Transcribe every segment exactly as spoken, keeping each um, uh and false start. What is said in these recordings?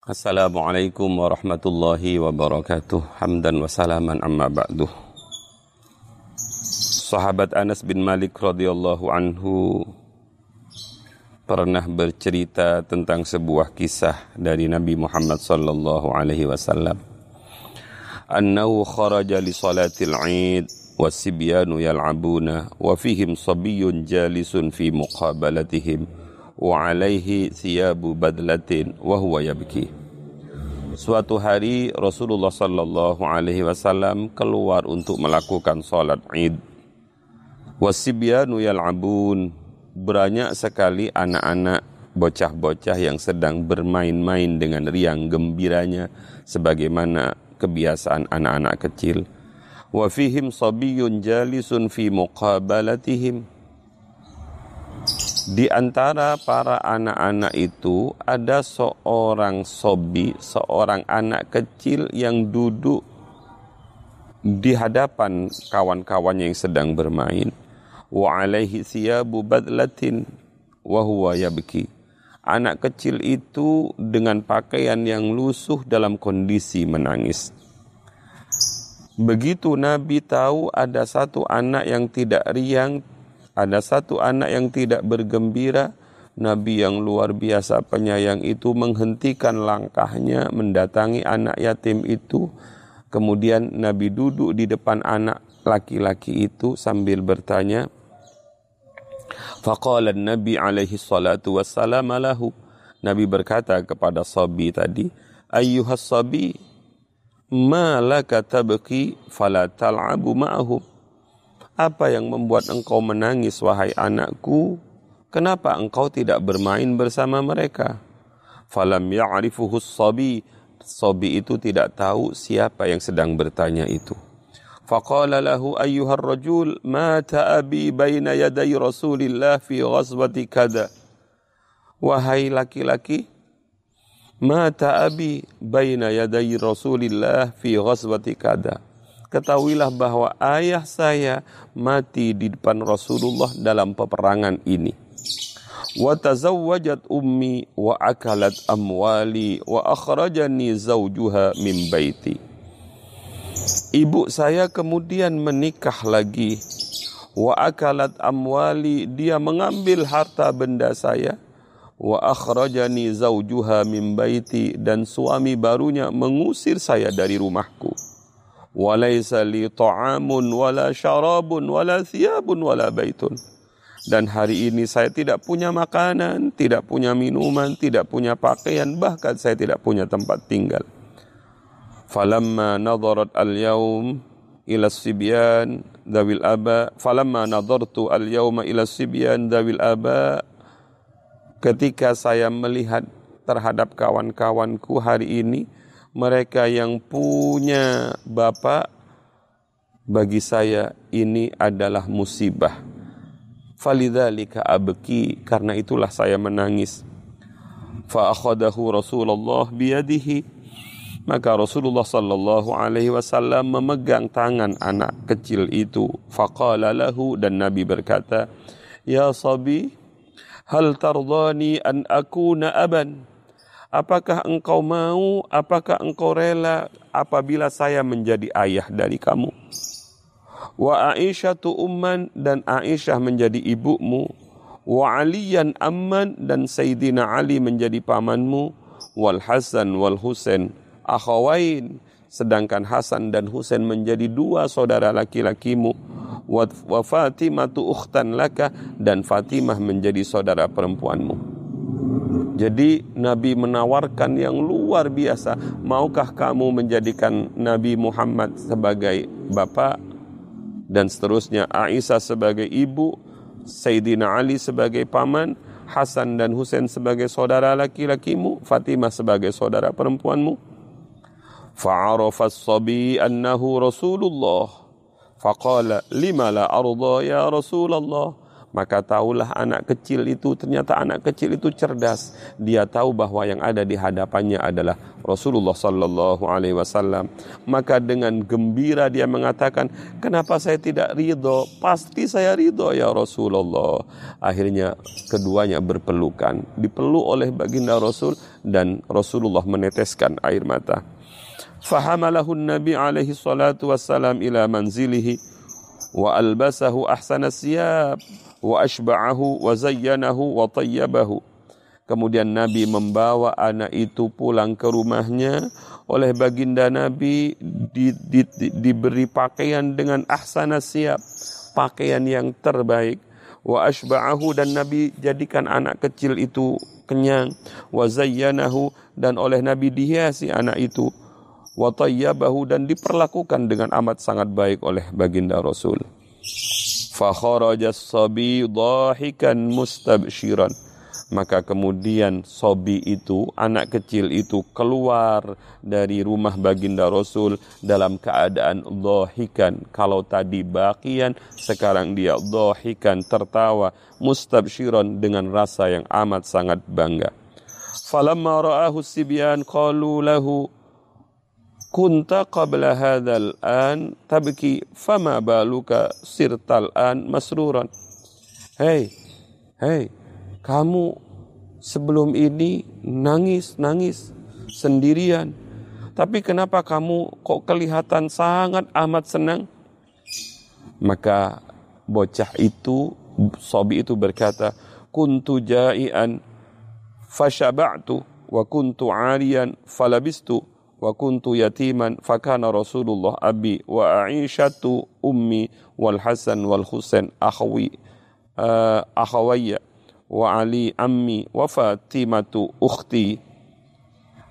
Assalamualaikum warahmatullahi wabarakatuh. Hamdan wa salaman amma ba'du. Sahabat Anas bin Malik radhiyallahu anhu pernah bercerita tentang sebuah kisah dari Nabi Muhammad sallallahu alaihi wasallam. Annahu kharaja li salatil 'id wasibyanu yal'abuna wa fihim sabiyyun jalisun fi muqabalatihim. Wa alaihi thiyabu badlatin wa huwa yabki. Suatu hari Rasulullah sallallahu alaihi wasallam keluar untuk melakukan salat Id. Wasibyanu yal'abun, banyak sekali anak-anak bocah-bocah yang sedang bermain-main dengan riang gembiranya sebagaimana kebiasaan anak-anak kecil. Wa fihim sabiyyun jalisun fi muqabalatihim. Di antara para anak-anak itu ada seorang sobi, seorang anak kecil yang duduk di hadapan kawan-kawannya yang sedang bermain. Wa alaihi thiyabu badlatin wa huwa yabki. Anak kecil itu dengan pakaian yang lusuh dalam kondisi menangis. Begitu Nabi tahu ada satu anak yang tidak riang, ada satu anak yang tidak bergembira, Nabi yang luar biasa penyayang itu menghentikan langkahnya mendatangi anak yatim itu. Kemudian Nabi duduk di depan anak laki-laki itu sambil bertanya. Faqala an-nabi alaihi salatu wassalam lahu. Nabi berkata kepada sabi tadi, ayyuhas sabi ma laka tabki fala tal'abu ma'ahum. Apa yang membuat engkau menangis, wahai anakku? Kenapa engkau tidak bermain bersama mereka? Falam ya'rifuhu as-sabi. Sabi itu tidak tahu siapa yang sedang bertanya itu. Faqala lahu ayyuhar rajul mata abi baina yaday Rasulillah fi ghazwati kada. Wahai laki-laki, mata abi baina yaday Rasulillah fi ghazwati kada. Ketahuilah bahwa ayah saya mati di depan Rasulullah dalam peperangan ini. Wa tazawwajat ummi wa akalat amwali wa akhrajani zawjuha min baiti. Ibu saya kemudian menikah lagi. Wa akalat amwali, dia mengambil harta benda saya. Wa akhrajani zawjuha min baiti, dan suami barunya mengusir saya dari rumahku. Walaysa li ta'amun wala syarabun wala thiyabun wala baitun. Dan hari ini saya tidak punya makanan, tidak punya minuman, tidak punya pakaian, bahkan saya tidak punya tempat tinggal. Falamma nadharat al-yawm ila as-sibyan dawil aba, falamma nadhartu al-yawma ila as-sibyan dawil aba. Ketika saya melihat terhadap kawan-kawanku hari ini, mereka yang punya bapak, bagi saya ini adalah musibah. Falidhalika abki, karena itulah saya menangis. Fa akhadahu Rasulullah biyadihi, maka Rasulullah sallallahu alaihi wasallam memegang tangan anak kecil itu. Faqala lahu, dan Nabi berkata, ya sabi, hal tardani an akuna aban? Apakah engkau mau, apakah engkau rela apabila saya menjadi ayah dari kamu? Wa Aisyatu umman, dan Aisyah menjadi ibumu. Wa Aliyan amman, dan Sayyidina Ali menjadi pamanmu. Wal Hasan wal Husain akhawain, sedangkan Hasan dan Husain menjadi dua saudara laki-lakimu. Wa Fatimatu ukhtan laka, dan Fatimah menjadi saudara perempuanmu. Jadi Nabi menawarkan yang luar biasa. Maukah kamu menjadikan Nabi Muhammad sebagai bapak? Dan seterusnya, Aisyah sebagai ibu, Sayyidina Ali sebagai paman, Hasan dan Husain sebagai saudara laki-lakimu, Fatimah sebagai saudara perempuanmu. Fa'arafa as-sabi annahu Rasulullah. Faqala lima la arda ya Rasulullah. Maka tahulah anak kecil itu, ternyata anak kecil itu cerdas. Dia tahu bahwa yang ada di hadapannya adalah Rasulullah sallallahu alaihi wasallam. Maka dengan gembira dia mengatakan, "Kenapa saya tidak ridho? Pasti saya ridho ya Rasulullah." Akhirnya keduanya berpelukan, dipeluk oleh baginda Rasul dan Rasulullah meneteskan air mata. Fahamalahu Nabi alaihi salatu wassalam ila manzilihi wa albasahu ahsana siyab wa ashba'ahu wa zayyanahu wa tayyabahu. Kemudian Nabi membawa anak itu pulang ke rumahnya. Oleh baginda Nabi di, di, di, diberi pakaian dengan ahsana siyab, pakaian yang terbaik. Wa ashba'ahu, dan Nabi jadikan anak kecil itu kenyang. Wa zayyanahu, dan oleh Nabi dihiasi anak itu. Wa tayyabahu, dan diperlakukan dengan amat sangat baik oleh baginda Rasul. Fa kharaja as-sabi dhahikan mustabshiran. Maka kemudian sobi itu, anak kecil itu keluar dari rumah baginda Rasul dalam keadaan dhahikan. Kalau tadi bakian, sekarang dia dhahikan, tertawa, mustabshiran, dengan rasa yang amat sangat bangga. Falamma ra'ahu as-sibyan qalu lahu kunta qabla hadzal an tabki fama baluka sirtal an masruran. Hei, hei, kamu sebelum ini nangis-nangis sendirian, tapi kenapa kamu kok kelihatan sangat amat senang? Maka bocah itu, sobi itu berkata, kuntu jai'an fasyaba'tu wa kuntu 'ariyan falabistu wa kuntu yatiman fakana Rasulullah abi wa Aisyatu ummi wal Hasan wal Husain akhwi uh, akhawayya wa Ali ammi wa Fatimatu ukhti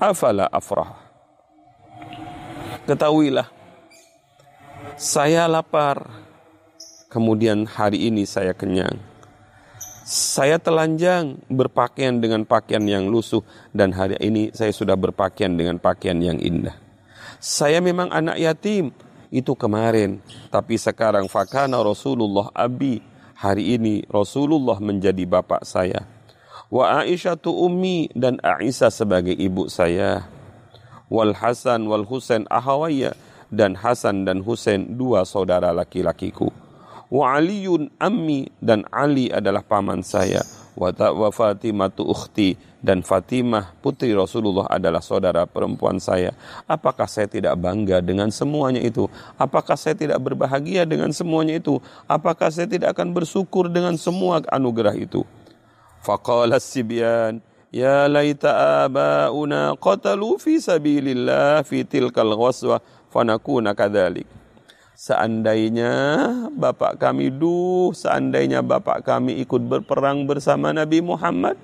afala afrah. Ketahuilah, saya lapar, kemudian hari ini saya kenyang. Saya telanjang, berpakaian dengan pakaian yang lusuh, dan hari ini saya sudah berpakaian dengan pakaian yang indah. Saya memang anak yatim, itu kemarin, tapi sekarang fakana Rasulullah abi, hari ini Rasulullah menjadi bapak saya. Wa Aisyatu ummi, dan Aisyah sebagai ibu saya. Wal Hasan wal Husain akhawayya, dan Hasan dan Husain dua saudara laki-lakiku. Wa Aliyun ammi, dan Ali adalah paman saya. Wa Fatimatu ukhti, dan Fatimah putri Rasulullah adalah saudara perempuan saya. Apakah saya tidak bangga dengan semuanya itu? Apakah saya tidak berbahagia dengan semuanya itu? Apakah saya tidak akan bersyukur dengan semua anugerah itu? Faqala as-sibyan ya laita abauna qatalu fi sabilillah fi tilkal ghaswah fanakuna kadzalik. Seandainya bapak kami duh, seandainya bapak kami ikut berperang bersama Nabi Muhammad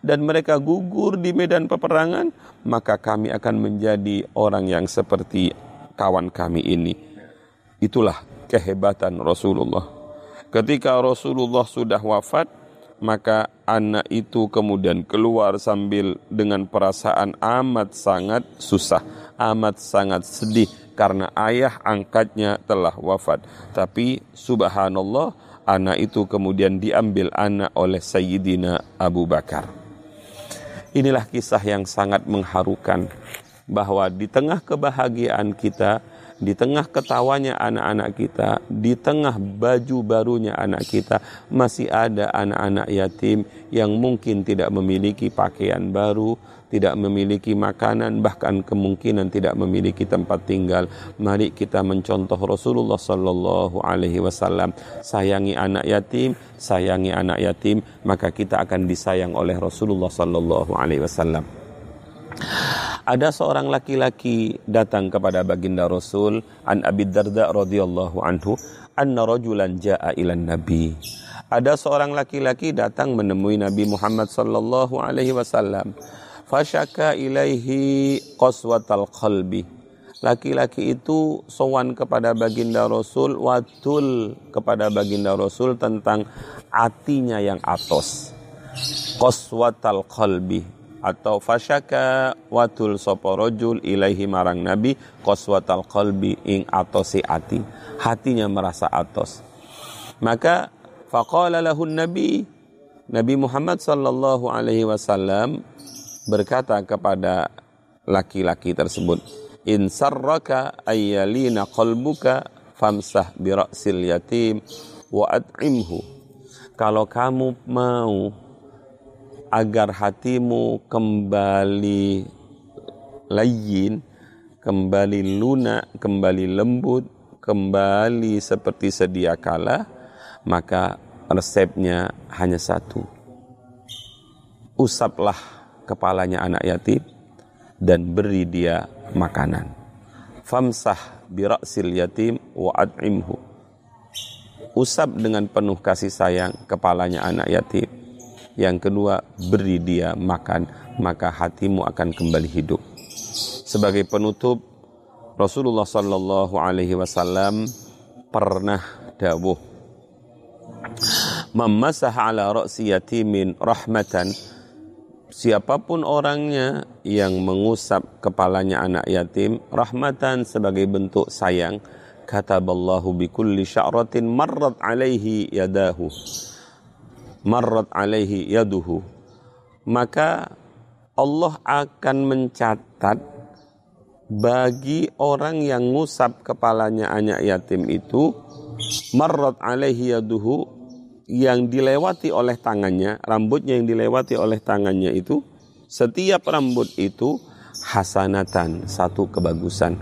dan mereka gugur di medan peperangan, maka kami akan menjadi orang yang seperti kawan kami ini. Itulah kehebatan Rasulullah. Ketika Rasulullah sudah wafat, maka anak itu kemudian keluar sambil dengan perasaan amat sangat susah, amat sangat sedih, karena ayah angkatnya telah wafat. Tapi subhanallah, anak itu kemudian diambil anak oleh Sayyidina Abu Bakar. Inilah kisah yang sangat mengharukan, bahwa di tengah kebahagiaan kita, di tengah ketawanya anak-anak kita, di tengah baju barunya anak kita, masih ada anak-anak yatim yang mungkin tidak memiliki pakaian baru, tidak memiliki makanan, bahkan kemungkinan tidak memiliki tempat tinggal. Mari kita mencontoh Rasulullah sallallahu alaihi wasallam. Sayangi anak yatim, sayangi anak yatim, maka kita akan disayang oleh Rasulullah sallallahu alaihi wasallam. Ada seorang laki-laki datang kepada baginda Rasul. An-Abi Darda' radhiyallahu anhu anna rajulan ja'a ilan nabi. Ada seorang laki-laki datang menemui Nabi Muhammad sallallahu alaihi wasallam. Fasyaka ilaihi qaswatal qalbi. Laki-laki itu sowan kepada baginda Rasul, wadul kepada baginda Rasul tentang hatinya yang atos. Qaswatal qalbi, atau fasyaka watul sopo rojul ilaihi marang nabi qaswatal qalbi ing atosi ati, hatinya merasa atos. Maka Faqala lahun Nabi, Nabi Muhammad sallallahu alaihi wasallam berkata kepada laki-laki tersebut, in sarraka ayyalina qalbuka famsah bi ra'sil yatim wa at'imhu. Kalau kamu mau agar hatimu kembali layyin, kembali lunak, kembali lembut, kembali seperti sedia kala, maka resepnya hanya satu. Usaplah kepalanya anak yatim dan beri dia makanan. Famsah bi ra'sil yatim wa at'imhu. Usap dengan penuh kasih sayang kepalanya anak yatim. Yang kedua, beri dia makan, maka hatimu akan kembali hidup. Sebagai penutup, Rasulullah sallallahu alaihi wasallam pernah dawuh, mammasah ala ra'si yatimin rahmatan. Siapapun orangnya yang mengusap kepalanya anak yatim rahmatan sebagai bentuk sayang, kataballahu bikulli sya'ratin marrat alaihi yadahu marrat alaihi yaduhu, maka Allah akan mencatat bagi orang yang ngusap kepalanya anak yatim itu marrat alaihi yaduhu, yang dilewati oleh tangannya, rambutnya yang dilewati oleh tangannya itu, setiap rambut itu hasanatan, satu kebagusan.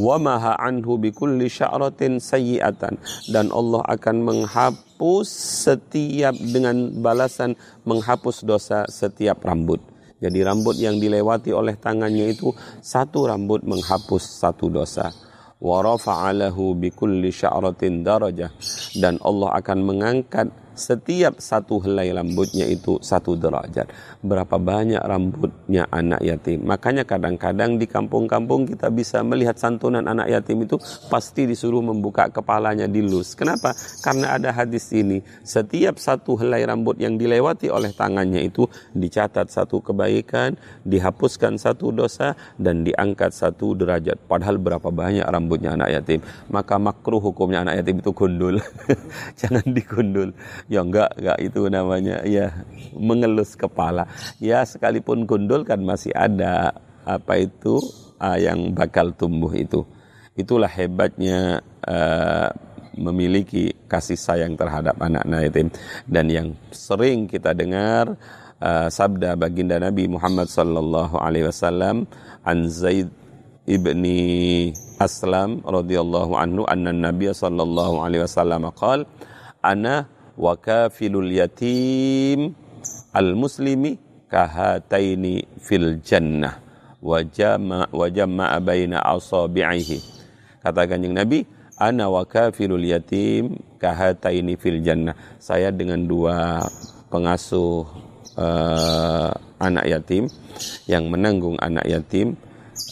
Wa maha anhu bikulli sya'ratin sayyi'atan, dan Allah akan menghapus setiap, dengan balasan menghapus dosa setiap rambut. Jadi rambut yang dilewati oleh tangannya itu satu rambut menghapus satu dosa. Wa rafa'alahu bikulli sya'ratin darajah, dan Allah akan mengangkat setiap satu helai rambutnya itu satu derajat. Berapa banyak rambutnya anak yatim. Makanya kadang-kadang di kampung-kampung kita bisa melihat santunan anak yatim itu pasti disuruh membuka kepalanya dilus. Kenapa? Karena ada hadis ini, setiap satu helai rambut yang dilewati oleh tangannya itu dicatat satu kebaikan, dihapuskan satu dosa, dan diangkat satu derajat. Padahal berapa banyak rambutnya anak yatim. Maka makruh hukumnya anak yatim itu gundul. Jangan digundul. Ya enggak, enggak itu namanya ya mengelus kepala. Ya sekalipun gundul kan masih ada apa itu ah, yang bakal tumbuh itu. Itulah hebatnya uh, memiliki kasih sayang terhadap anak-anak yatim. Dan yang sering kita dengar uh, sabda baginda Nabi Muhammad sallallahu alaihi wasallam an Zaid Ibni Aslam radhiyallahu anhu anna Nabi sallallahu alaihi wasallam qala ana wa kafilul yatim al-muslimi kahataini fil jannah wa jama'a wa jama'a baina asabi'ihi. Kata Kanjeng Nabi, ana wa kafilul yatim kahataini fil jannah. Saya dengan dua pengasuh uh, anak yatim yang menanggung anak yatim,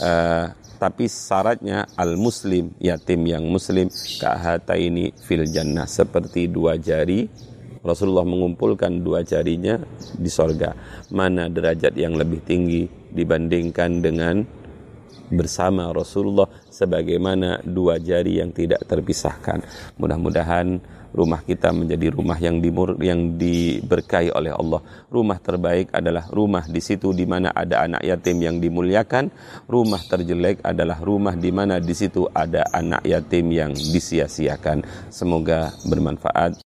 uh, tapi syaratnya al-muslim, yatim yang muslim, kahataini fil jannah, seperti dua jari. Rasulullah mengumpulkan dua jarinya di sorga. Mana derajat yang lebih tinggi dibandingkan dengan bersama Rasulullah, sebagaimana dua jari yang tidak terpisahkan. Mudah-mudahan rumah kita menjadi rumah yang dimur, yang diberkahi oleh Allah. Rumah terbaik adalah rumah di situ di mana ada anak yatim yang dimuliakan. Rumah terjelek adalah rumah di mana di situ ada anak yatim yang disia-siakan. Semoga bermanfaat.